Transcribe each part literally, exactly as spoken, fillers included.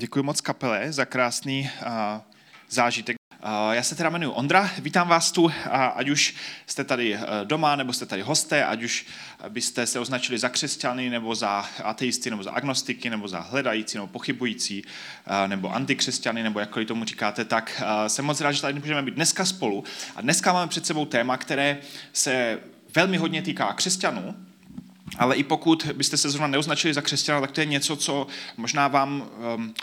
Děkuji moc kapele za krásný uh, zážitek. Uh, já se teda jmenuji Ondra, vítám vás tu, a ať už jste tady doma, nebo jste tady hosté, ať už byste se označili za křesťany, nebo za ateisty, nebo za agnostiky, nebo za hledající, nebo pochybující, uh, nebo antikřesťany, nebo jakkoliv tomu říkáte, tak uh, jsem moc rád, že tady můžeme být dneska spolu. A dneska máme před sebou téma, které se velmi hodně týká křesťanů, ale i pokud byste se zrovna neoznačili za křesťana, tak to je něco, co možná vám um,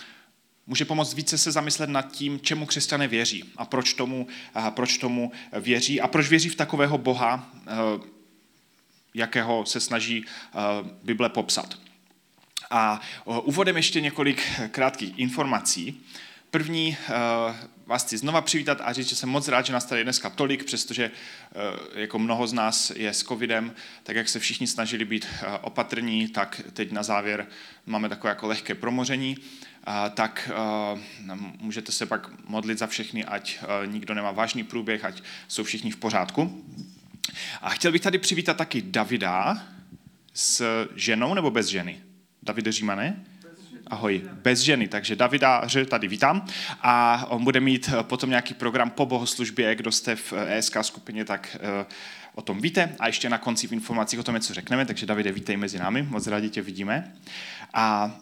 může pomoct více se zamyslet nad tím, čemu křesťané věří a proč tomu, a proč tomu věří a proč věří v takového Boha, uh, jakého se snaží uh, Bible popsat. A uh, úvodem ještě několik krátkých informací. První, uh, vás chci znova přivítat a říct, že jsem moc rád, že nás tady dneska tolik, přestože jako mnoho z nás je s covidem, tak jak se všichni snažili být opatrní, tak teď na závěr máme takové jako lehké promoření, tak můžete se pak modlit za všechny, ať nikdo nemá vážný průběh, ať jsou všichni v pořádku. A chtěl bych tady přivítat taky Davida s ženou nebo bez ženy? Davide Římane? Ahoj, bez ženy, takže Davida tady vítám a on bude mít potom nějaký program po bohoslužbě, kdo jste v E S K skupině, tak o tom víte a ještě na konci v informacích o tom něco řekneme, takže Davide, vítej mezi námi, moc rádi tě vidíme. A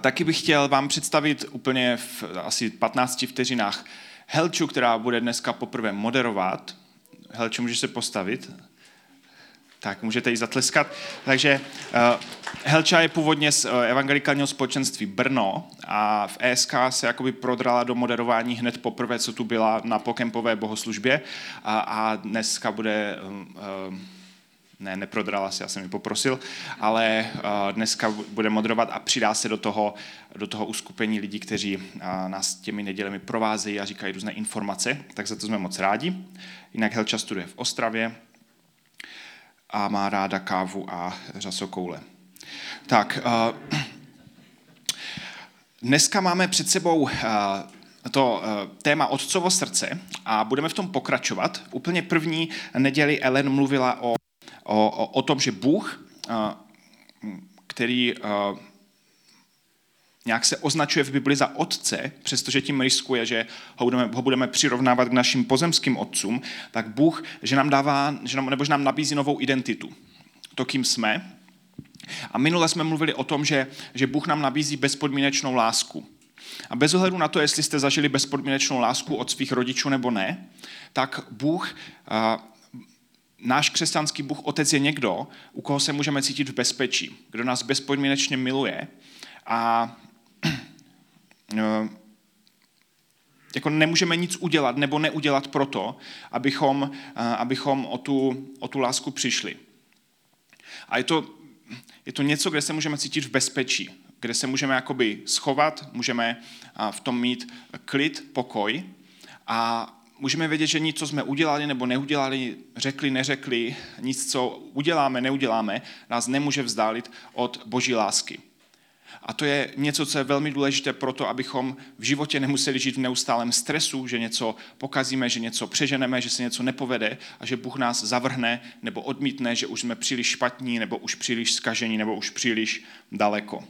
taky bych chtěl vám představit úplně v asi patnácti vteřinách Helču, která bude dneska poprvé moderovat. Helču, můžeš se postavit? Tak, můžete jí zatleskat. Takže uh, Helča je původně z uh, Evangelikálního společenství Brno a v E S K se jakoby prodrala do moderování hned poprvé, co tu byla na pokempové bohoslužbě a, a dneska bude... Uh, ne, neprodrala se, já jsem ji poprosil, ale uh, dneska bude moderovat a přidá se do toho, do toho uskupení lidí, kteří uh, nás těmi nedělemi provázejí a říkají různé informace, tak za to jsme moc rádi. Jinak Helča studuje v Ostravě a má ráda kávu a řasokoule. Tak, dneska máme před sebou to téma Otcovo srdce a budeme v tom pokračovat. Úplně první neděli Ellen mluvila o, o, o tom, že Bůh, který nějak se označuje v Bibli za otce, přestože tím riskuje, že ho budeme, ho budeme přirovnávat k našim pozemským otcům, tak Bůh, že nám dává, že nám, nebo že nám nabízí novou identitu, to, kým jsme. A minule jsme mluvili o tom, že, že Bůh nám nabízí bezpodmínečnou lásku. A bez ohledu na to, jestli jste zažili bezpodmínečnou lásku od svých rodičů nebo ne, tak Bůh, náš křesťanský Bůh, otec je někdo, u koho se můžeme cítit v bezpečí, kdo nás bezpodmínečně miluje a jako nemůžeme nic udělat nebo neudělat proto, abychom, abychom o, tu, o tu lásku přišli. A je to, je to něco, kde se můžeme cítit v bezpečí, kde se můžeme jakoby schovat, můžeme v tom mít klid, pokoj a můžeme vědět, že nic, co jsme udělali nebo neudělali, řekli, neřekli, nic, co uděláme, neuděláme, nás nemůže vzdálit od Boží lásky. A to je něco, co je velmi důležité pro to, abychom v životě nemuseli žít v neustálém stresu, že něco pokazíme, že něco přeženeme, že se něco nepovede a že Bůh nás zavrhne nebo odmítne, že už jsme příliš špatní nebo už příliš zkažení nebo už příliš daleko.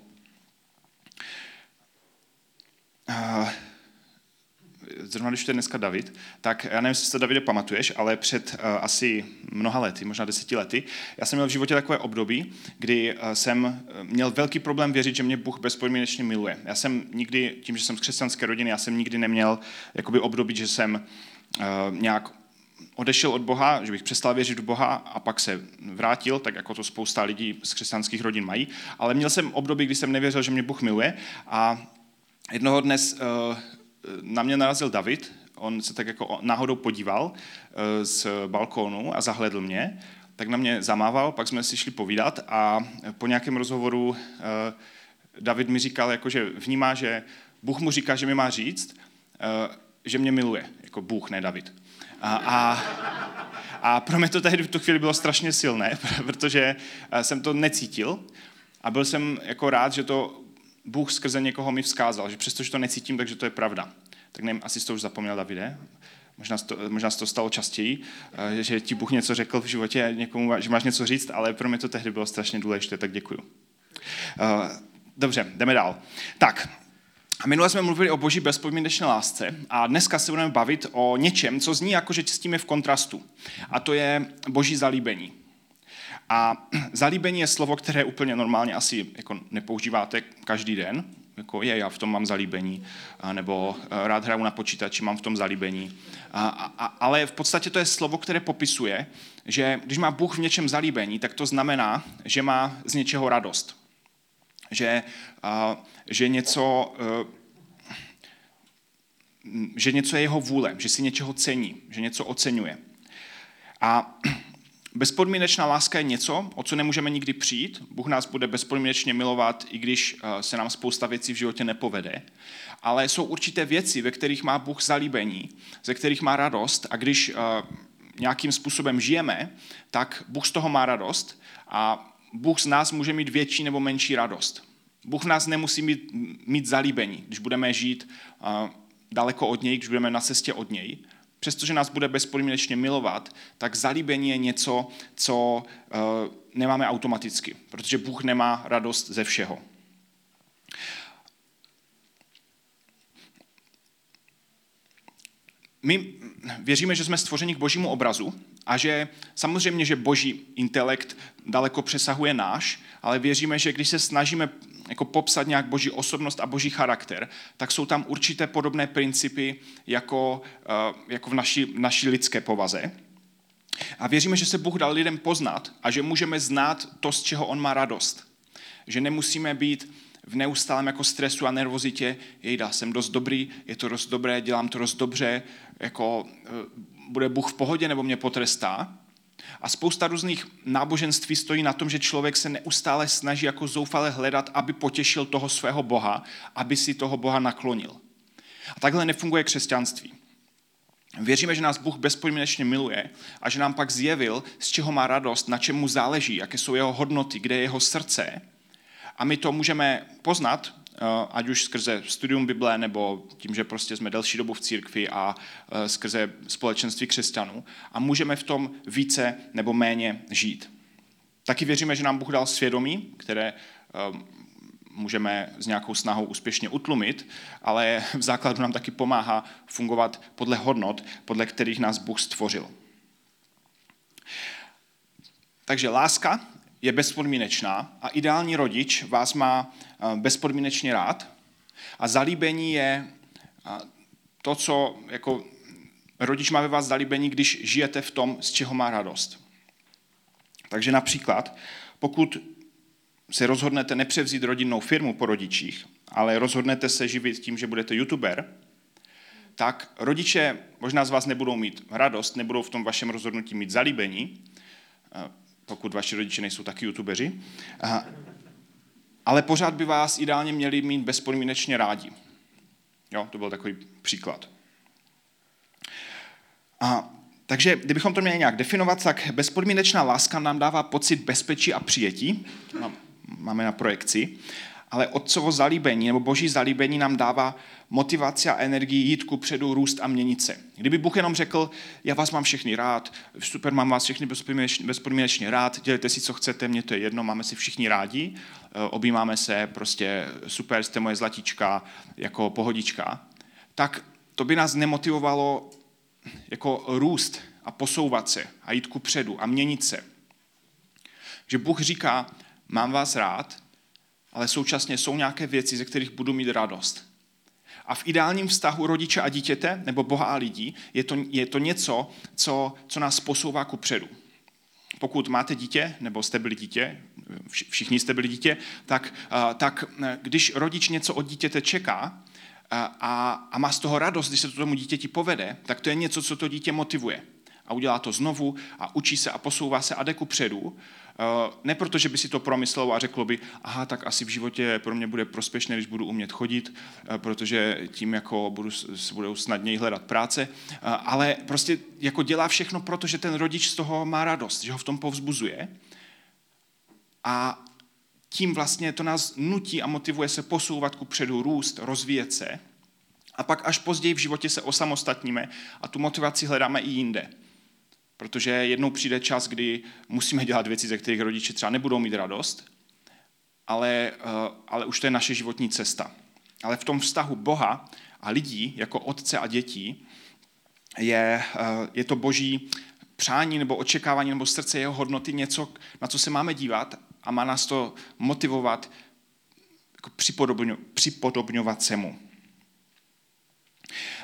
Zrovna když to je dneska David, tak já nevím, jestli se Davide pamatuješ, ale před uh, asi mnoha lety, možná deseti lety, já jsem měl v životě takové období, kdy uh, jsem měl velký problém věřit, že mě Bůh bezpodmínečně miluje. Já jsem nikdy, tím, že jsem z křesťanské rodiny, já jsem nikdy neměl jakoby období, že jsem uh, nějak odešel od Boha, že bych přestal věřit v Boha a pak se vrátil, tak jako to spousta lidí z křesťanských rodin mají, ale měl jsem období, kdy jsem nevěřil, že mě Bůh miluje a jednoho dne uh, na mě narazil David, on se tak jako náhodou podíval z balkónu a zahledl mě, tak na mě zamával, pak jsme si šli povídat a po nějakém rozhovoru David mi říkal, jako, že vnímá, že Bůh mu říká, že mi má říct, že mě miluje, jako Bůh, ne David. A, a, a pro mě to tehdy v tu chvíli bylo strašně silné, protože jsem to necítil a byl jsem jako rád, že to Bůh skrze někoho mi vzkázal, že přestože to necítím, takže to je pravda. Tak nevím, asi jsi to už zapomněl, Davide. Možná to, možná se to stalo častěji, že ti Bůh něco řekl v životě, někomu, že máš něco říct, ale pro mě to tehdy bylo strašně důležité, tak děkuju. Dobře, jdeme dál. Tak, A minule jsme mluvili o boží bezpodmínečné lásce a dneska se budeme bavit o něčem, co zní jako, že s tím je v kontrastu. A to je boží zalíbení. A zalíbení je slovo, které úplně normálně asi jako nepoužíváte každý den. Jako je, já v tom mám zalíbení, nebo rád hraju na počítači, mám v tom zalíbení. A, a, ale v podstatě to je slovo, které popisuje, že když má Bůh v něčem zalíbení, tak to znamená, že má z něčeho radost. Že, uh, že, něco, uh, že něco je jeho vůle, že si něčeho cení, že něco oceňuje. A bezpodmínečná láska je něco, o co nemůžeme nikdy přijít. Bůh nás bude bezpodmínečně milovat, i když uh, se nám spousta věcí v životě nepovede. Ale jsou určité věci, ve kterých má Bůh zalíbení, ze kterých má radost a když uh, nějakým způsobem žijeme, tak Bůh z toho má radost a Bůh z nás může mít větší nebo menší radost. Bůh v nás nemusí mít, mít zalíbení, když budeme žít uh, daleko od něj, když budeme na cestě od něj. Přestože nás bude bezpodmínečně milovat, tak zalíbení je něco, co uh, nemáme automaticky, protože Bůh nemá radost ze všeho. My věříme, že jsme stvořeni k božímu obrazu a že samozřejmě, že boží intelekt daleko přesahuje náš, ale věříme, že když se snažíme jako popsat nějak boží osobnost a boží charakter, tak jsou tam určité podobné principy jako, jako v naší, naší lidské povaze. A věříme, že se Bůh dal lidem poznat a že můžeme znát to, z čeho on má radost. Že nemusíme být v neustálém jako stresu a nervozitě, jejda, jsem dost dobrý, je to dost dobré, dělám to dost dobře, jako bude Bůh v pohodě nebo mě potrestá. A spousta různých náboženství stojí na tom, že člověk se neustále snaží jako zoufale hledat, aby potěšil toho svého Boha, aby si toho Boha naklonil. A takhle nefunguje křesťanství. Věříme, že nás Bůh bezpodmínečně miluje a že nám pak zjevil, z čeho má radost, na čem mu záleží, jaké jsou jeho hodnoty, kde je jeho srdce. A my to můžeme poznat, ať už skrze studium Bible, nebo tím, že prostě jsme delší dobu v církvi a skrze společenství křesťanů. A můžeme v tom více nebo méně žít. Taky věříme, že nám Bůh dal svědomí, které můžeme s nějakou snahou úspěšně utlumit, ale v základu nám taky pomáhá fungovat podle hodnot, podle kterých nás Bůh stvořil. Takže láska je bezpodmínečná a ideální rodič vás má bezpodmínečně rád a zalíbení je to, co jako rodič má ve vás zalíbení, když žijete v tom, z čeho má radost. Takže například, pokud se rozhodnete nepřevzít rodinnou firmu po rodičích, ale rozhodnete se živit tím, že budete youtuber, tak rodiče možná z vás nebudou mít radost, nebudou v tom vašem rozhodnutí mít zalíbení, pokud vaši rodiče nejsou taky youtubeři, ale pořád by vás ideálně měli mít bezpodmínečně rádi. Jo, to byl takový příklad. A, takže kdybychom to měli nějak definovat, tak bezpodmínečná láska nám dává pocit bezpečí a přijetí, máme na projekci, ale otcovo zalíbení nebo boží zalíbení nám dává motivaci a energii jít kupředu, růst a měnit se. Kdyby Bůh jenom řekl, já vás mám všechny rád, super, mám vás všechny bezpodmínečně rád, dělejte si, co chcete, mně to je jedno, máme se všichni rádi, objímáme se, prostě super, jste moje zlatíčka, jako pohodička, tak to by nás nemotivovalo jako růst a posouvat se a jít kupředu a měnit se. Že Bůh říká, mám vás rád, ale současně jsou nějaké věci, ze kterých budu mít radost. A v ideálním vztahu rodiče a dítěte, nebo Boha a lidí, je to, je to něco, co, co nás posouvá kupředu. Pokud máte dítě, nebo jste byli dítě, všichni jste byli dítě, tak, tak když rodič něco od dítěte čeká a, a má z toho radost, když se to tomu dítěti povede, tak to je něco, co to dítě motivuje. A udělá to znovu a učí se a posouvá se a jde kupředu. Ne proto, že by si to promyslelo a řeklo by, aha, tak asi v životě pro mě bude prospěšné, když budu umět chodit, protože tím jako budu, budou snadněji hledat práce, ale prostě jako dělá všechno proto, že ten rodič z toho má radost, že ho v tom povzbuzuje a tím vlastně to nás nutí a motivuje se posouvat kupředu, růst, rozvíjet se a pak až později v životě se osamostatníme a tu motivaci hledáme i jinde. Protože jednou přijde čas, kdy musíme dělat věci, ze kterých rodiče třeba nebudou mít radost, ale, ale už to je naše životní cesta. ale v tom vztahu Boha a lidí jako otce a dětí je, je to boží přání nebo očekávání nebo srdce jeho hodnoty něco, na co se máme dívat a má nás to motivovat jako připodobňo, připodobňovat se mu.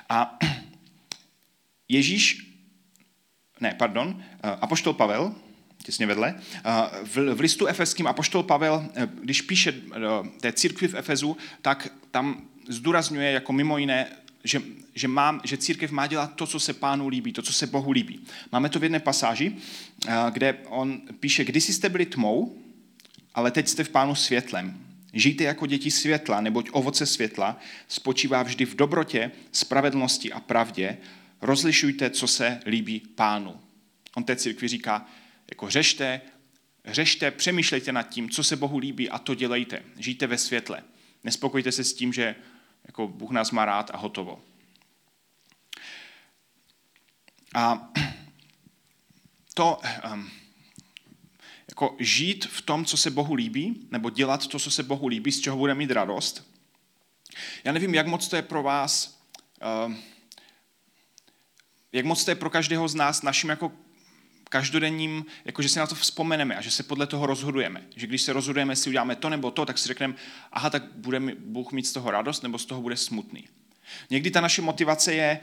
A Ježíš, ne, pardon, apoštol Pavel, těsně vedle, v listu efeským apoštol Pavel, když píše té církvi v Efezu, tak tam zdůrazňuje jako mimo jiné, že, že, mám, že církev má dělat to, co se Pánu líbí, to, co se Bohu líbí. Máme to v jedné pasáži, kde on píše, kdysi jste byli tmou, ale teď jste v Pánu světlem. Žijte jako děti světla, neboť ovoce světla spočívá vždy v dobrotě, spravedlnosti a pravdě. Rozlišujte, co se líbí Pánu. On té církvi říká, jako řešte, řešte, přemýšlejte nad tím, co se Bohu líbí a to dělejte. Žijte ve světle. Nespokojte se s tím, že jako Bůh nás má rád a hotovo. A to um, jako žít v tom, co se Bohu líbí, nebo dělat to, co se Bohu líbí, z čeho bude mít radost. Já nevím, jak moc to je pro vás, um, jak moc to je pro každého z nás naším jako každodenním, jako že si na to vzpomeneme a že se podle toho rozhodujeme. Že když se rozhodujeme, jestli uděláme to nebo to, tak si řekneme, aha, tak bude Bůh mít z toho radost nebo z toho bude smutný. Někdy ta naše motivace je,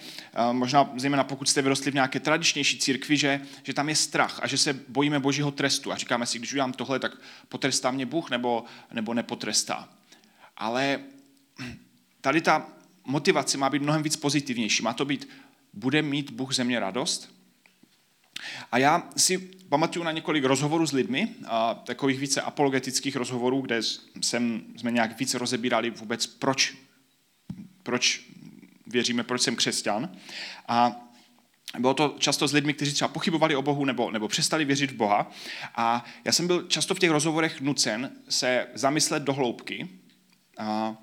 možná zejména pokud jste vyrostli v nějaké tradičnější církvi, že, že tam je strach a že se bojíme Božího trestu a říkáme si, když udělám tohle, tak potrestá mě Bůh nebo, nebo nepotrestá. Ale tady ta motivace má být mnohem víc pozitivnější. Má to být, bude mít Bůh ze mě radost? A já si pamatuju na několik rozhovorů s lidmi, a takových více apologetických rozhovorů, kde jsem, jsme nějak více rozebírali vůbec, proč, proč věříme, proč jsem křesťan. A bylo to často s lidmi, kteří třeba pochybovali o Bohu nebo, nebo přestali věřit v Boha. A já jsem byl často v těch rozhovorech nucen se zamyslet do hloubky, a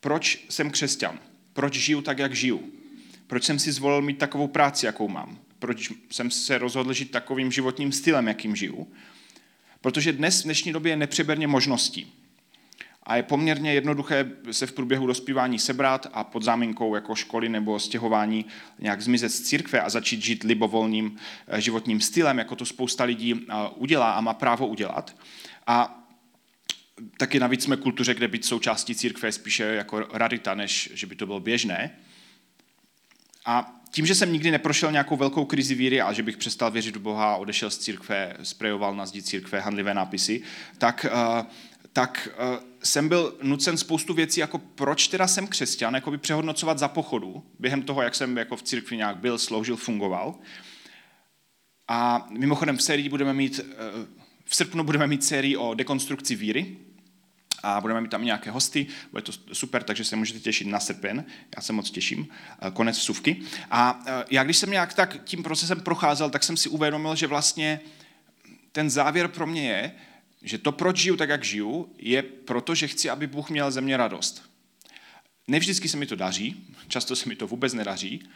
proč jsem křesťan, proč žiju tak, jak žiju, proč jsem si zvolil mít takovou práci, jakou mám. Proč jsem se rozhodl žít takovým životním stylem, jakým žiju. Protože dnes, v dnešní době je nepřeberně možností. A je poměrně jednoduché se v průběhu dospívání sebrat a pod záminkou jako školy nebo stěhování nějak zmizet z církve a začít žít libovolným životním stylem, jako to spousta lidí udělá a má právo udělat. A taky navíc jsme kultuře, kde být součástí církve je spíše jako rarita, než že by to bylo běžné. A tím, že jsem nikdy neprošel nějakou velkou krizi víry a že bych přestal věřit v Boha, odešel z církve, sprejoval na zdi církve hanlivé nápisy, tak, tak jsem byl nucen spoustu věcí, jako proč teda jsem křesťan, jakoby přehodnocovat za pochodu, během toho, jak jsem jako v církvi nějak byl, sloužil, fungoval. A mimochodem v sérii budeme mít, v srpnu budeme mít sérii o dekonstrukci víry, a budeme mít tam nějaké hosty, bude to super, takže se můžete těšit na srpen, já se moc těším, konec vsuvky. A já když jsem nějak tak tím procesem procházel, tak jsem si uvědomil, že vlastně ten závěr pro mě je, že to, proč žiju tak, jak žiju, je proto, že chci, aby Bůh měl ze mě radost. Nevždycky se mi to daří, často se mi to vůbec nedaří,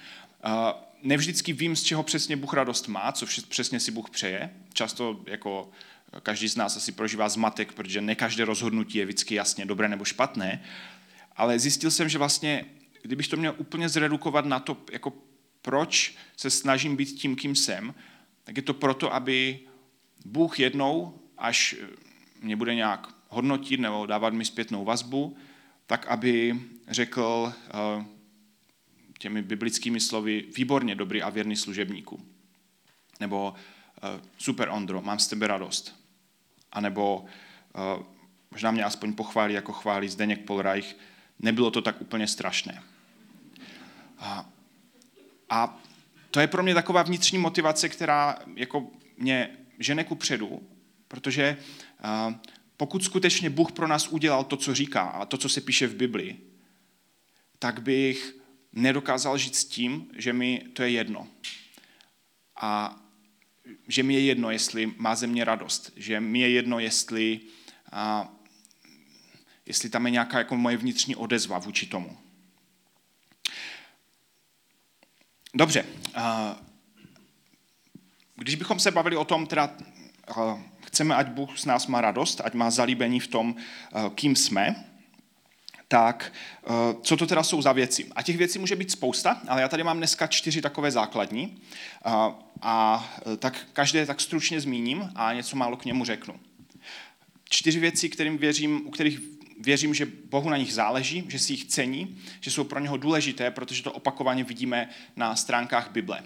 nevždycky vím, z čeho přesně Bůh radost má, co přesně si Bůh přeje, často jako... Každý z nás asi prožívá zmatek, protože ne každé rozhodnutí je vždycky jasně dobré nebo špatné, ale zjistil jsem, že vlastně, kdybych to měl úplně zredukovat na to, jako proč se snažím být tím, kým jsem, tak je to proto, aby Bůh jednou, až mě bude nějak hodnotit nebo dávat mi zpětnou vazbu, tak aby řekl těmi biblickými slovy výborně dobrý a věrný služebníku. Nebo super Ondro, mám z tebe radost. A nebo uh, možná mě aspoň pochválí, jako chválí Zdeněk Polreich, nebylo to tak úplně strašné. A, a to je pro mě taková vnitřní motivace, která jako mě žene kupředu, protože uh, pokud skutečně Bůh pro nás udělal to, co říká a to, co se píše v Bibli, tak bych nedokázal žít s tím, že mi to je jedno. A že mi je jedno, jestli má ze mě radost, že mi je jedno, jestli, a, jestli tam je nějaká jako moje vnitřní odezva vůči tomu. Dobře, a, když bychom se bavili o tom, teda a, chceme, ať Bůh s nás má radost, ať má zalíbení v tom, a, kým jsme, tak co to teda jsou za věci? A těch věcí může být spousta, ale já tady mám dneska čtyři takové základní a, a tak každé tak stručně zmíním a něco málo k němu řeknu. Čtyři věci, kterým věřím, u kterých věřím, že Bohu na nich záleží, že si jich cení, že jsou pro něho důležité, protože to opakovaně vidíme na stránkách Bible.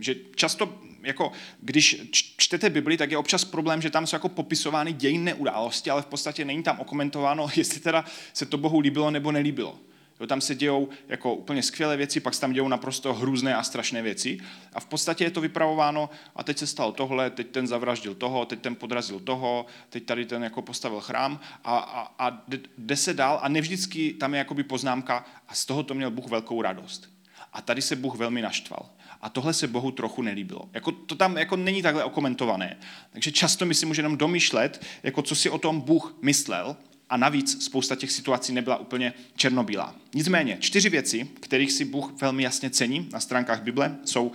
Že často, jako, když čtete Bibli, tak je občas problém, že tam jsou jako popisovány dějinné události, ale v podstatě není tam okomentováno, jestli teda se to Bohu líbilo nebo nelíbilo. Jo, tam se dějou jako úplně skvělé věci, pak se tam dějou naprosto hrůzné a strašné věci. A v podstatě je to vypravováno, a teď se stalo tohle, teď ten zavraždil toho, teď ten podrazil toho, teď tady ten jako postavil chrám a, a, a jde se dál a nevždycky tam je jakoby poznámka a z toho to měl Bůh velkou radost. A tady se Bůh velmi naštval. A tohle se Bohu trochu nelíbilo. Jako to tam jako není takhle okomentované. Takže často my si můžeme jenom domýšlet, jako co si o tom Bůh myslel. A navíc spousta těch situací nebyla úplně černobílá. Nicméně, čtyři věci, kterých si Bůh velmi jasně cení na stránkách Bible, jsou,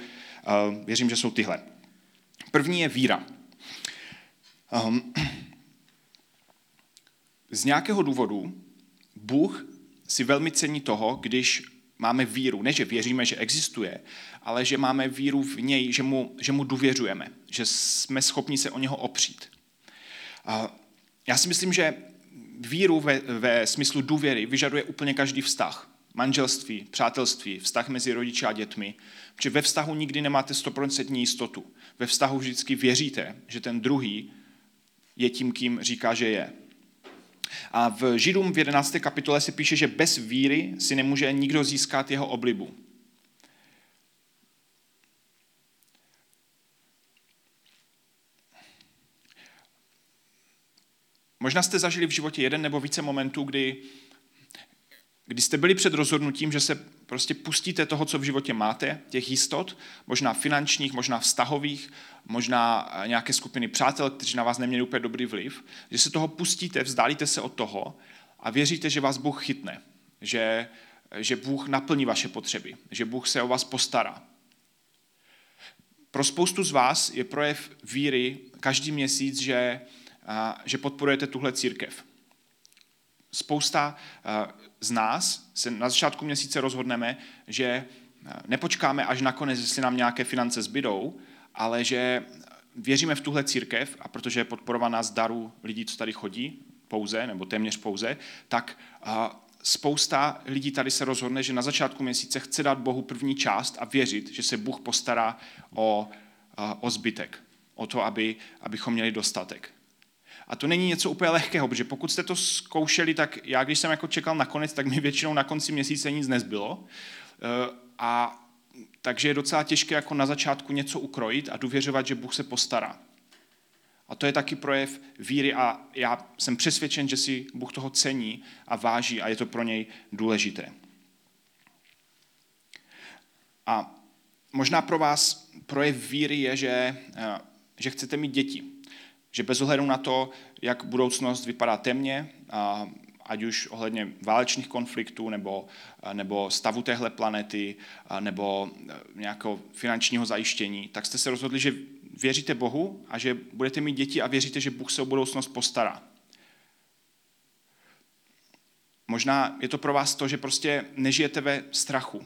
věřím, že jsou tyhle. První je víra. Z nějakého důvodu Bůh si velmi cení toho, když máme víru, ne že věříme, že existuje, ale že máme víru v něj, že mu, že mu důvěřujeme, že jsme schopni se o něho opřít. Já si myslím, že víru ve, ve smyslu důvěry vyžaduje úplně každý vztah. Manželství, přátelství, vztah mezi rodiči a dětmi. Protože ve vztahu nikdy nemáte stoprocentní jistotu. Ve vztahu vždycky věříte, že ten druhý je tím, kým říká, že je. A v Židům v jedenácté kapitole se píše, že bez víry si nemůže nikdo získat jeho oblibu. Možná jste zažili v životě jeden nebo více momentů, kdy, kdy jste byli před rozhodnutím, že se prostě pustíte toho, co v životě máte, těch jistot, možná finančních, možná vztahových, možná nějaké skupiny přátel, kteří na vás neměli úplně dobrý vliv, že se toho pustíte, vzdálíte se od toho a věříte, že vás Bůh chytne, že, že Bůh naplní vaše potřeby, že Bůh se o vás postará. Pro spoustu z vás je projev víry každý měsíc, že A, že podporujete tuhle církev. Spousta a, z nás se na začátku měsíce rozhodneme, že nepočkáme až nakonec, jestli nám nějaké finance zbydou, ale že věříme v tuhle církev a protože je podporovaná z darů lidí, co tady chodí, pouze nebo téměř pouze, tak a, spousta lidí tady se rozhodne, že na začátku měsíce chce dát Bohu první část a věřit, že se Bůh postará o, a, o zbytek, o to, aby, abychom měli dostatek. A to není něco úplně lehkého, protože pokud jste to zkoušeli, tak já, když jsem jako čekal na konec, tak mi většinou na konci měsíce nic nezbylo. A takže je docela těžké jako na začátku něco ukrojit a důvěřovat, že Bůh se postará. A to je taky projev víry a já jsem přesvědčen, že si Bůh toho cení a váží a je to pro něj důležité. A možná pro vás projev víry je, že, že chcete mít děti. Že bez ohledu na to, jak budoucnost vypadá temně, a ať už ohledně válečných konfliktů, nebo, nebo stavu téhle planety, nebo nějakého finančního zajištění, tak jste se rozhodli, že věříte Bohu a že budete mít děti a věříte, že Bůh se o budoucnost postará. Možná je to pro vás to, že prostě nežijete ve strachu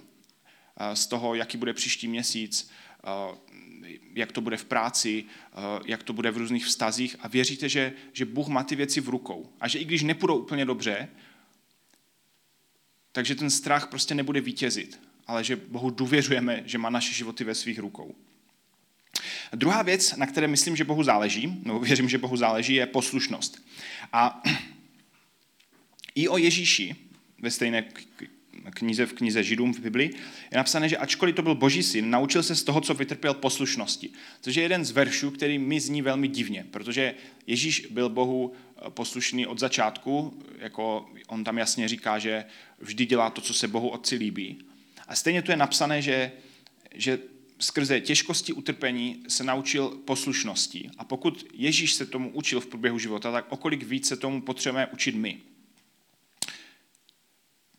z toho, jaký bude příští měsíc, jak to bude v práci, jak to bude v různých vztazích a věříte, že, že Bůh má ty věci v rukou a že i když nepůjdou úplně dobře, takže ten strach prostě nebude vítězit, ale že Bohu důvěřujeme, že má naše životy ve svých rukou. Druhá věc, na které myslím, že Bohu záleží, nebo věřím, že Bohu záleží, je poslušnost. A i o Ježíši ve stejné knize v knize Židům v Bibli, je napsané, že ačkoliv to byl Boží syn, naučil se z toho, co vytrpěl poslušnosti. Což je jeden z veršů, který mi zní velmi divně, protože Ježíš byl Bohu poslušný od začátku, jako on tam jasně říká, že vždy dělá to, co se Bohu Otci líbí. A stejně tu je napsané, že, že skrze těžkosti utrpení se naučil poslušnosti. A pokud Ježíš se tomu učil v průběhu života, tak o kolik víc se tomu potřebujeme učit my.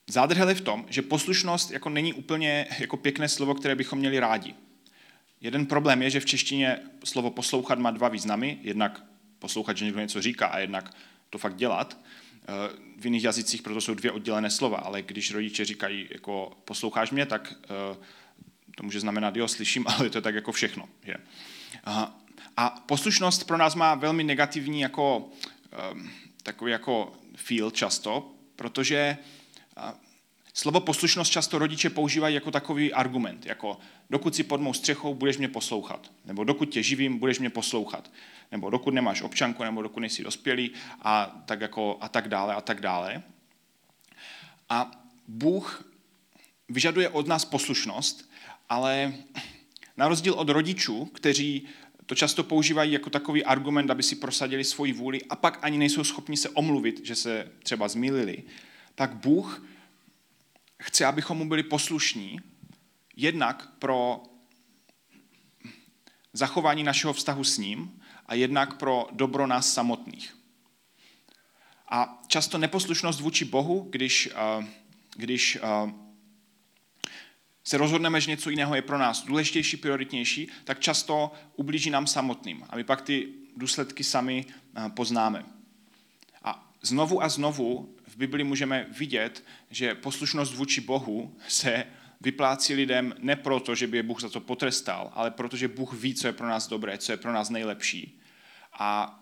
Zádrhel je v tom, že poslušnost jako není úplně jako pěkné slovo, které bychom měli rádi. Jeden problém je, že v češtině slovo poslouchat má dva významy. Jednak poslouchat, že někdo něco říká a jednak to fakt dělat. v jiných jazycích, proto jsou dvě oddělené slova, ale když rodiče říkají, jako posloucháš mě, tak to může znamenat, jo, slyším, ale to je tak jako všechno. Že? A poslušnost pro nás má velmi negativní jako, takový jako feel často, protože slovo poslušnost často rodiče používají jako takový argument, jako dokud si pod mou střechou, budeš mě poslouchat, nebo dokud tě živím, budeš mě poslouchat, nebo dokud nemáš občanku, nebo dokud nejsi dospělý a tak, jako, a tak dále a tak dále. A Bůh vyžaduje od nás poslušnost, ale na rozdíl od rodičů, kteří to často používají jako takový argument, aby si prosadili svoji vůli a pak ani nejsou schopni se omluvit, že se třeba zmýlili, tak Bůh chce, abychom mu byli poslušní, jednak pro zachování našeho vztahu s ním a jednak pro dobro nás samotných. A často neposlušnost vůči Bohu, když, když se rozhodneme, že něco jiného je pro nás důležitější, prioritnější, tak často ublíží nám samotným. A my pak ty důsledky sami poznáme. A znovu a znovu v Bibli můžeme vidět, že poslušnost vůči Bohu se vyplácí lidem ne proto, že by je Bůh za to potrestal, ale protože Bůh ví, co je pro nás dobré, co je pro nás nejlepší. A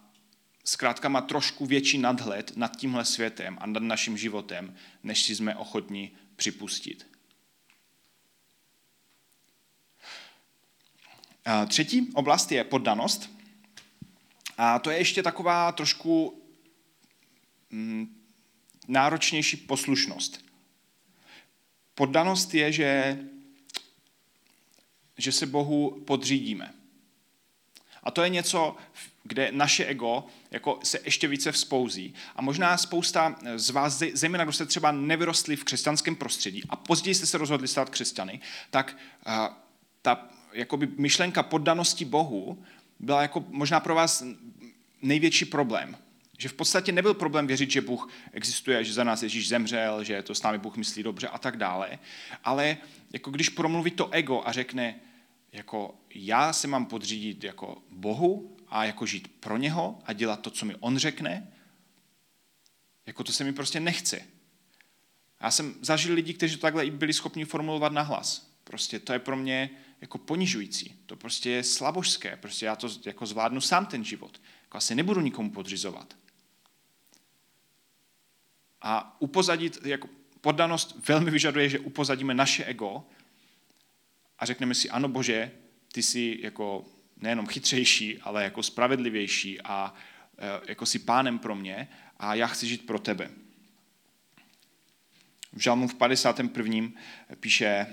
zkrátka má trošku větší nadhled nad tímhle světem a nad naším životem, než si jsme ochotni připustit. Třetí oblast je poddanost. A to je ještě taková trošku náročnější poslušnost. Poddanost je, že, že se Bohu podřídíme. A to je něco, kde naše ego jako se ještě více vzpouzí. A možná spousta z vás, zejména kdo jste třeba nevyrostli v křesťanském prostředí a později jste se rozhodli stát křesťany, tak ta jakoby myšlenka poddanosti Bohu byla jako možná pro vás největší problém. Že v podstatě nebyl problém věřit, že Bůh existuje, že za nás Ježíš zemřel, že to s námi Bůh myslí dobře a tak dále. Ale jako když promluví to ego a řekne, jako já se mám podřídit jako Bohu a jako žít pro něho a dělat to, co mi on řekne, jako to se mi prostě nechce. Já jsem zažil lidi, kteří to takhle i byli schopni formulovat nahlas. Prostě to je pro mě jako ponižující. To prostě je slabožské. Prostě já to jako zvládnu sám ten život. Jako asi nebudu nikomu podřizovat. A upozadit, jako poddanost velmi vyžaduje, že upozadíme naše ego a řekneme si, ano Bože, ty jsi jako nejenom chytřejší, ale jako spravedlivější a jako jsi pánem pro mě a já chci žít pro tebe. V Žalmu v padesátém prvním píše,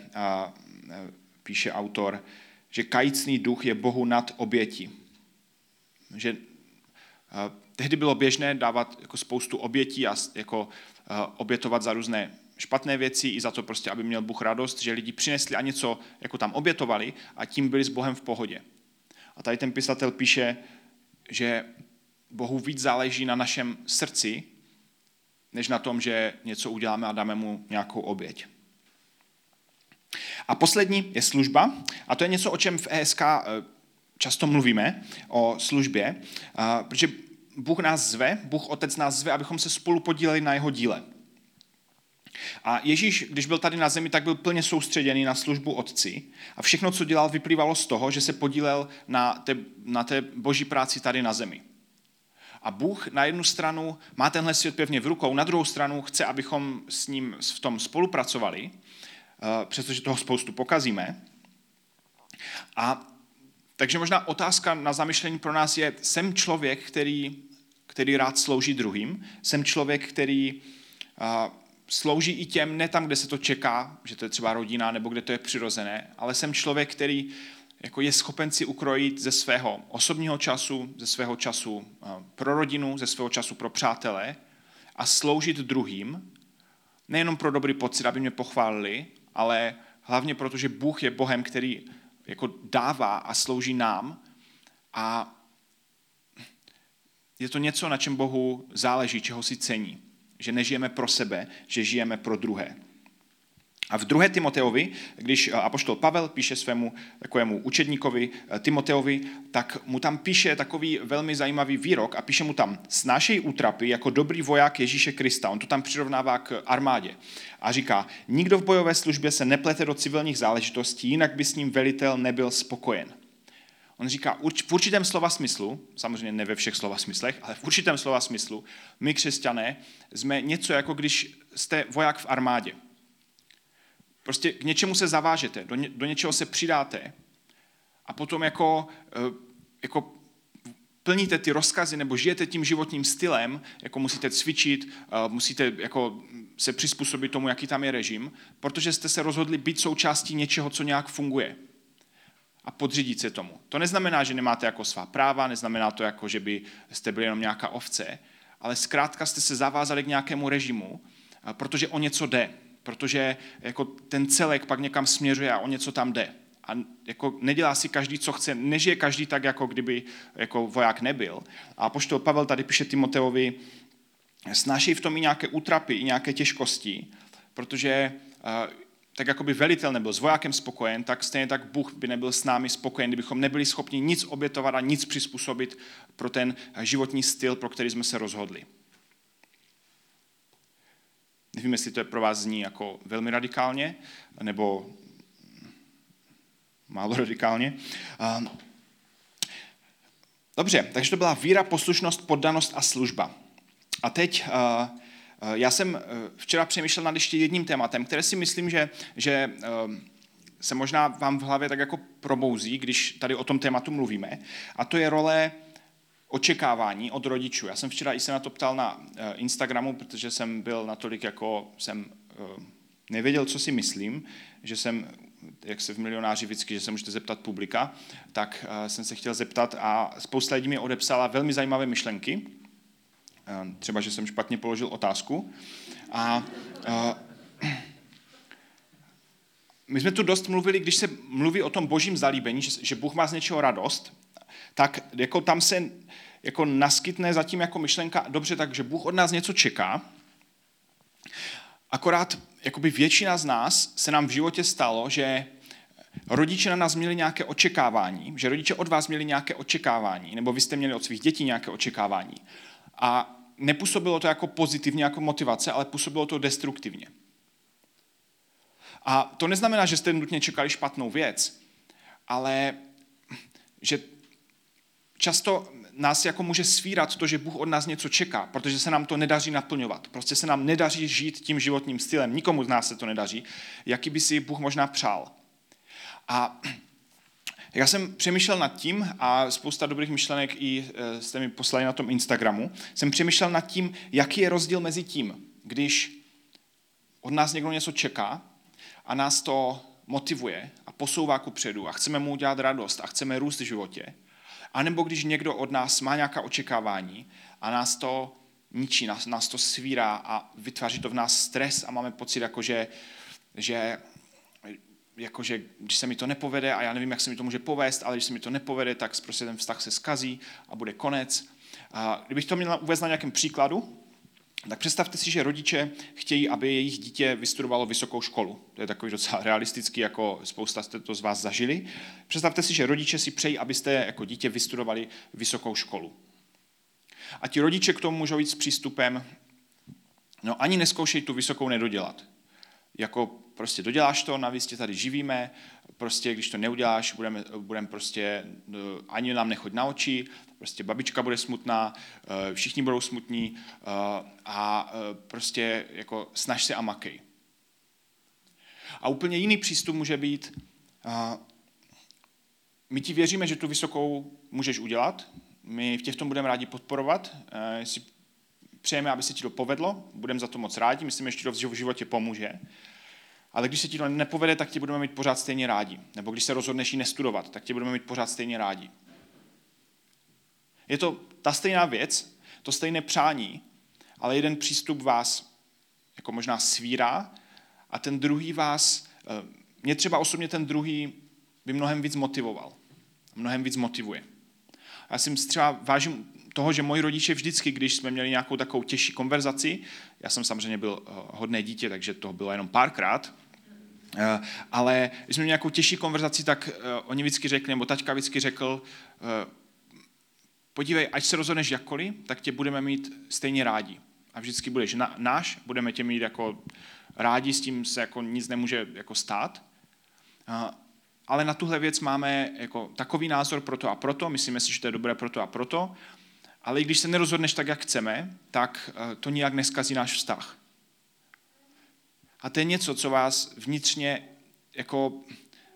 píše autor, že kajícný duch je Bohu nad oběti. Že tehdy bylo běžné dávat jako spoustu obětí a jako obětovat za různé špatné věci i za to, prostě, aby měl Bůh radost, že lidi přinesli a něco jako tam obětovali a tím byli s Bohem v pohodě. A tady ten pisatel píše, že Bohu víc záleží na našem srdci, než na tom, že něco uděláme a dáme mu nějakou oběť. A poslední je služba. A to je něco, o čem v E S K často mluvíme, o službě, protože Bůh nás zve, Bůh Otec nás zve, abychom se spolu podíleli na jeho díle. A Ježíš, když byl tady na zemi, tak byl plně soustředěný na službu Otci a všechno, co dělal, vyplývalo z toho, že se podílel na té, na té boží práci tady na zemi. A Bůh na jednu stranu má tenhle svět pevně v rukou, na druhou stranu chce, abychom s ním v tom spolupracovali, přestože toho spoustu pokazíme. A takže možná otázka na zamyšlení pro nás je, jsem člověk, který, který rád slouží druhým, jsem člověk, který uh, slouží i těm, ne tam, kde se to čeká, že to je třeba rodina nebo kde to je přirozené, ale jsem člověk, který jako je schopen si ukrojit ze svého osobního času, ze svého času pro rodinu, ze svého času pro přátele a sloužit druhým, nejenom pro dobrý pocit, aby mě pochválili, ale hlavně proto, že Bůh je Bohem, který jako dává a slouží nám a je to něco, na čem Bohu záleží, čeho si cení. Že nežijeme pro sebe, že žijeme pro druhé. A v druhé Timoteovi, když apoštol Pavel píše svému takovému učedníkovi Timoteovi, tak mu tam píše takový velmi zajímavý výrok a píše mu tam: snášej útrapy jako dobrý voják Ježíše Krista. On to tam přirovnává k armádě a říká: nikdo v bojové službě se neplete do civilních záležitostí, jinak by s ním velitel nebyl spokojen. On říká, v určitém slova smyslu, samozřejmě ne ve všech slova smyslech, ale v určitém slova smyslu, my křesťané jsme něco jako když jste voják v armádě. Prostě k něčemu se zavážete, do, ně, do něčeho se přidáte a potom jako, jako plníte ty rozkazy nebo žijete tím životním stylem, jako musíte cvičit, musíte jako se přizpůsobit tomu, jaký tam je režim, protože jste se rozhodli být součástí něčeho, co nějak funguje. A podřídit se tomu. To neznamená, že nemáte jako svá práva, neznamená to jako, že by jste byli jenom nějaká ovce, ale zkrátka jste se zavázali k nějakému režimu, protože o něco jde, protože jako ten celek pak někam směřuje a o něco tam jde. A jako nedělá si každý, co chce, nežije každý tak, jako kdyby jako voják nebyl. A apoštol Pavel tady píše Timoteovi, snáší v tom i nějaké útrapy, i nějaké těžkosti, protože tak jako by velitel nebyl s vojákem spokojen, tak stejně tak Bůh by nebyl s námi spokojen, kdybychom nebyli schopni nic obětovat a nic přizpůsobit pro ten životní styl, pro který jsme se rozhodli. Nevím, jestli to je pro vás zní jako velmi radikálně, nebo málo radikálně. Dobře, takže to byla víra, poslušnost, poddanost a služba. A teď... Já jsem včera přemýšlel nad ještě jedním tématem, které si myslím, že, že se možná vám v hlavě tak jako probouzí, když tady o tom tématu mluvíme, a to je role očekávání od rodičů. Já jsem včera i se na to ptal na Instagramu, protože jsem byl natolik, jako jsem nevěděl, co si myslím, že jsem, jak se v Milionáři vždycky, že se můžete zeptat publika, tak jsem se chtěl zeptat a spousta lidí mi odepsala velmi zajímavé myšlenky. Třeba, že jsem špatně položil otázku. A, a my jsme tu dost mluvili, když se mluví o tom božím zalíbení, že, že Bůh má z něčeho radost, tak jako tam se jako naskytne zatím jako myšlenka, dobře, takže Bůh od nás něco čeká. Akorát jakoby většina z nás se nám v životě stalo, že rodiče na nás měli nějaké očekávání, že rodiče od vás měli nějaké očekávání, nebo vy jste měli od svých dětí nějaké očekávání. A nepůsobilo to jako pozitivně, jako motivace, ale působilo to destruktivně. A to neznamená, že jste nutně čekali špatnou věc, ale že často nás jako může svírat to, že Bůh od nás něco čeká, protože se nám to nedaří naplňovat. Prostě se nám nedaří žít tím životním stylem. Nikomu z nás se to nedaří, jaký by si Bůh možná přál. A... Já jsem přemýšlel nad tím, a spousta dobrých myšlenek i jste mi poslali na tom Instagramu, jsem přemýšlel nad tím, jaký je rozdíl mezi tím, když od nás někdo něco čeká a nás to motivuje a posouvá kupředu a chceme mu udělat radost a chceme růst v životě, anebo když někdo od nás má nějaká očekávání a nás to ničí, nás, nás to svírá a vytváří to v nás stres a máme pocit, jako že... že jakože když se mi to nepovede a já nevím, jak se mi to může povést, ale když se mi to nepovede, tak prostě ten vztah se skazí a bude konec. A kdybych to měl uvést na nějakém příkladu, tak představte si, že rodiče chtějí, aby jejich dítě vystudovalo vysokou školu. To je takový docela realistický, jako spousta jste to z vás zažili. Představte si, že rodiče si přejí, abyste jako dítě vystudovali vysokou školu. A ti rodiče k tomu můžou jít s přístupem, no ani neskoušej tu vysokou nedodělat. Jako prostě doděláš to, navíc tě tady živíme, prostě když to neuděláš, budeme, budeme prostě, ani nám nechoď na oči, prostě babička bude smutná, všichni budou smutní a prostě jako snaž se a makej. A úplně jiný přístup může být, my ti věříme, že tu vysokou můžeš udělat, my tě v tom budeme rádi podporovat, jestli přejeme, aby se ti to povedlo, budeme za to moc rádi, myslím, že ti to v životě pomůže. Ale když se ti to nepovede, tak ti budeme mít pořád stejně rádi. Nebo když se rozhodneš ji nestudovat, tak ti budeme mít pořád stejně rádi. Je to ta stejná věc, to stejné přání, ale jeden přístup vás jako možná svírá a ten druhý vás, mě třeba osobně ten druhý by mnohem víc motivoval. Mnohem víc motivuje. Já si třeba vážím toho, že moji rodiče vždycky, když jsme měli nějakou takovou těžší konverzaci, já jsem samozřejmě byl hodné dítě, takže toho bylo jenom párkrát, Ale když jsme měli nějakou těžší konverzaci, tak oni vždycky řekli, nebo taťka vždycky řekl, podívej, ať se rozhodneš jakkoliv, tak tě budeme mít stejně rádi. A vždycky budeš náš, budeme tě mít jako rádi, s tím se jako nic nemůže jako stát. Ale na tuhle věc máme jako takový názor proto a proto, myslíme si, že to je dobré proto a proto, ale i když se nerozhodneš tak, jak chceme, tak to nijak neskazí náš vztah. A to je něco, co vás vnitřně, jako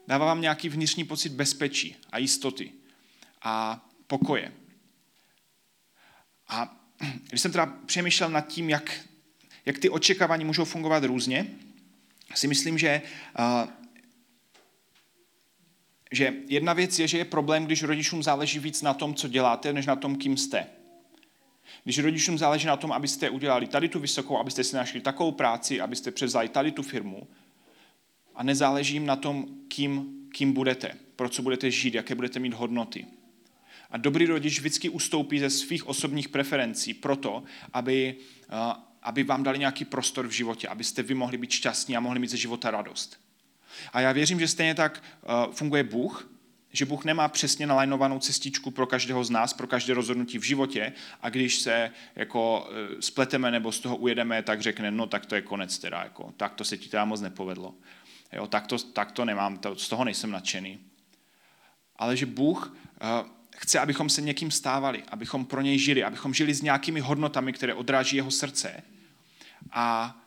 dává vám nějaký vnitřní pocit bezpečí a jistoty a pokoje. A když jsem teda přemýšlel nad tím, jak, jak ty očekávání můžou fungovat různě, si myslím, že, uh, že jedna věc je, že je problém, když rodičům záleží víc na tom, co děláte, než na tom, kým jste. Když rodičům záleží na tom, abyste udělali tady tu vysokou, abyste si našli takovou práci, abyste převzali tady tu firmu, a nezáleží jim na tom, kým, kým budete, pro co budete žít, jaké budete mít hodnoty. A dobrý rodič vždycky ustoupí ze svých osobních preferencí proto, aby, aby vám dali nějaký prostor v životě, abyste vy mohli být šťastní a mohli mít ze života radost. A já věřím, že stejně tak funguje Bůh, že Bůh nemá přesně nalajnovanou cestičku pro každého z nás, pro každé rozhodnutí v životě, a když se jako spleteme nebo z toho ujedeme, tak řekne, no tak to je konec teda, jako, tak to se ti teda moc nepovedlo, jo, tak, to, tak to nemám, to, z toho nejsem nadšený. Ale že Bůh uh, chce, abychom se někým stávali, abychom pro něj žili, abychom žili s nějakými hodnotami, které odráží jeho srdce. A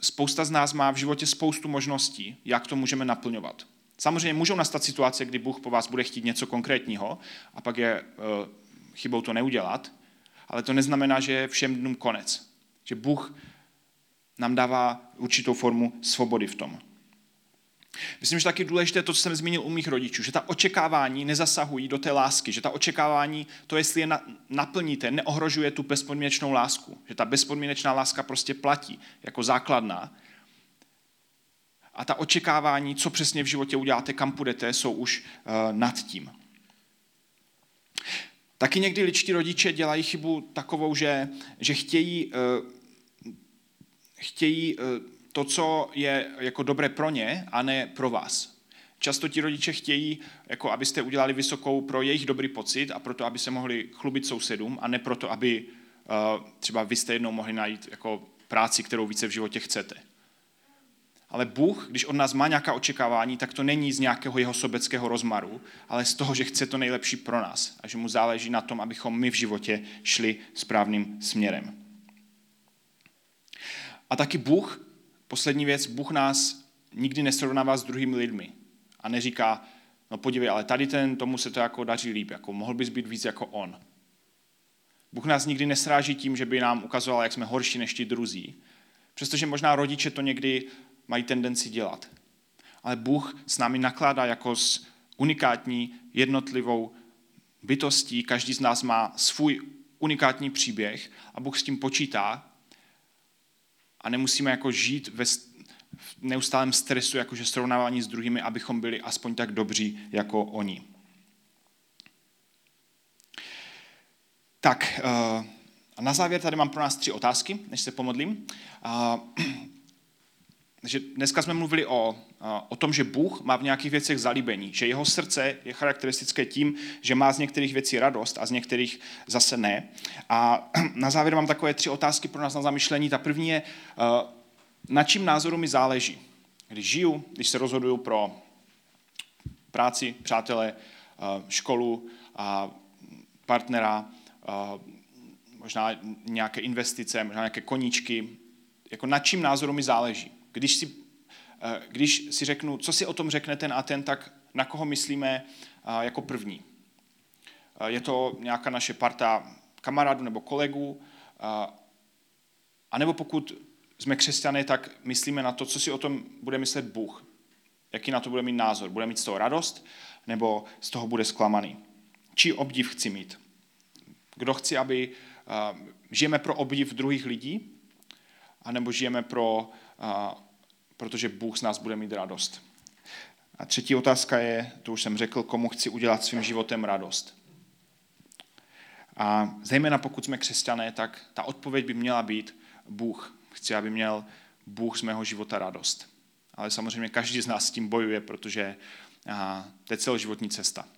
spousta z nás má v životě spoustu možností, jak to můžeme naplňovat. Samozřejmě můžou nastat situace, kdy Bůh po vás bude chtít něco konkrétního a pak je e, chybou to neudělat, ale to neznamená, že je všem dnům konec. Že Bůh nám dává určitou formu svobody v tom. Myslím, že taky důležité to, co jsem zmínil u mých rodičů, že ta očekávání nezasahují do té lásky, že ta očekávání, to jestli je naplníte, neohrožuje tu bezpodmínečnou lásku, že ta bezpodmínečná láska prostě platí jako základná. A ta očekávání, co přesně v životě uděláte, kam půjdete, jsou už uh, nad tím. Taky někdy lidští rodiče dělají chybu takovou, že, že chtějí, uh, chtějí uh, to, co je jako dobré pro ně, a ne pro vás. Často ti rodiče chtějí, jako abyste udělali vysokou pro jejich dobrý pocit a proto, aby se mohli chlubit sousedům, a ne proto, aby uh, třeba vy jste jednou mohli najít jako práci, kterou více v životě chcete. Ale Bůh, když od nás má nějaká očekávání, tak to není z nějakého jeho sobeckého rozmaru, ale z toho, že chce to nejlepší pro nás a že mu záleží na tom, abychom my v životě šli správným směrem. A taky Bůh, poslední věc, Bůh nás nikdy nesrovnává s druhými lidmi a neříká, no podívej, ale tady ten, tomu se to jako daří líp, jako mohl bys být víc jako on. Bůh nás nikdy nesráží tím, že by nám ukazoval, jak jsme horší než ti druzí, přestože možná rodiče to někdy mají tendenci dělat. Ale Bůh s námi nakládá jako s unikátní jednotlivou bytostí. Každý z nás má svůj unikátní příběh a Bůh s tím počítá a nemusíme jako žít ve neustálém stresu, jakože srovnávání s druhými, abychom byli aspoň tak dobří jako oni. Tak, a na závěr tady mám pro nás tři otázky, než se pomodlím. Takže dneska jsme mluvili o, o tom, že Bůh má v nějakých věcech zalíbení, že jeho srdce je charakteristické tím, že má z některých věcí radost a z některých zase ne. A na závěr mám takové tři otázky pro nás na zamyšlení. Ta první je, na čím názoru mi záleží. Když žiju, když se rozhoduju pro práci, přátele, školu, partnera, možná nějaké investice, možná nějaké koníčky, jako na čím názoru mi záleží. Když si, když si řeknu, co si o tom řekne ten a ten, tak na koho myslíme jako první. Je to nějaká naše parta kamarádů nebo kolegů, anebo pokud jsme křesťané, tak myslíme na to, co si o tom bude myslet Bůh. Jaký na to bude mít názor. Bude mít z toho radost, nebo z toho bude zklamaný. Čí obdiv chci mít. Kdo chci, aby žijeme pro obdiv druhých lidí, anebo žijeme pro... A protože Bůh z nás bude mít radost. A třetí otázka je, to už jsem řekl, komu chci udělat svým životem radost. A zejména pokud jsme křesťané, tak ta odpověď by měla být Bůh. Chci, aby měl Bůh z mého života radost. ale samozřejmě každý z nás s tím bojuje, protože to je celoživotní cesta.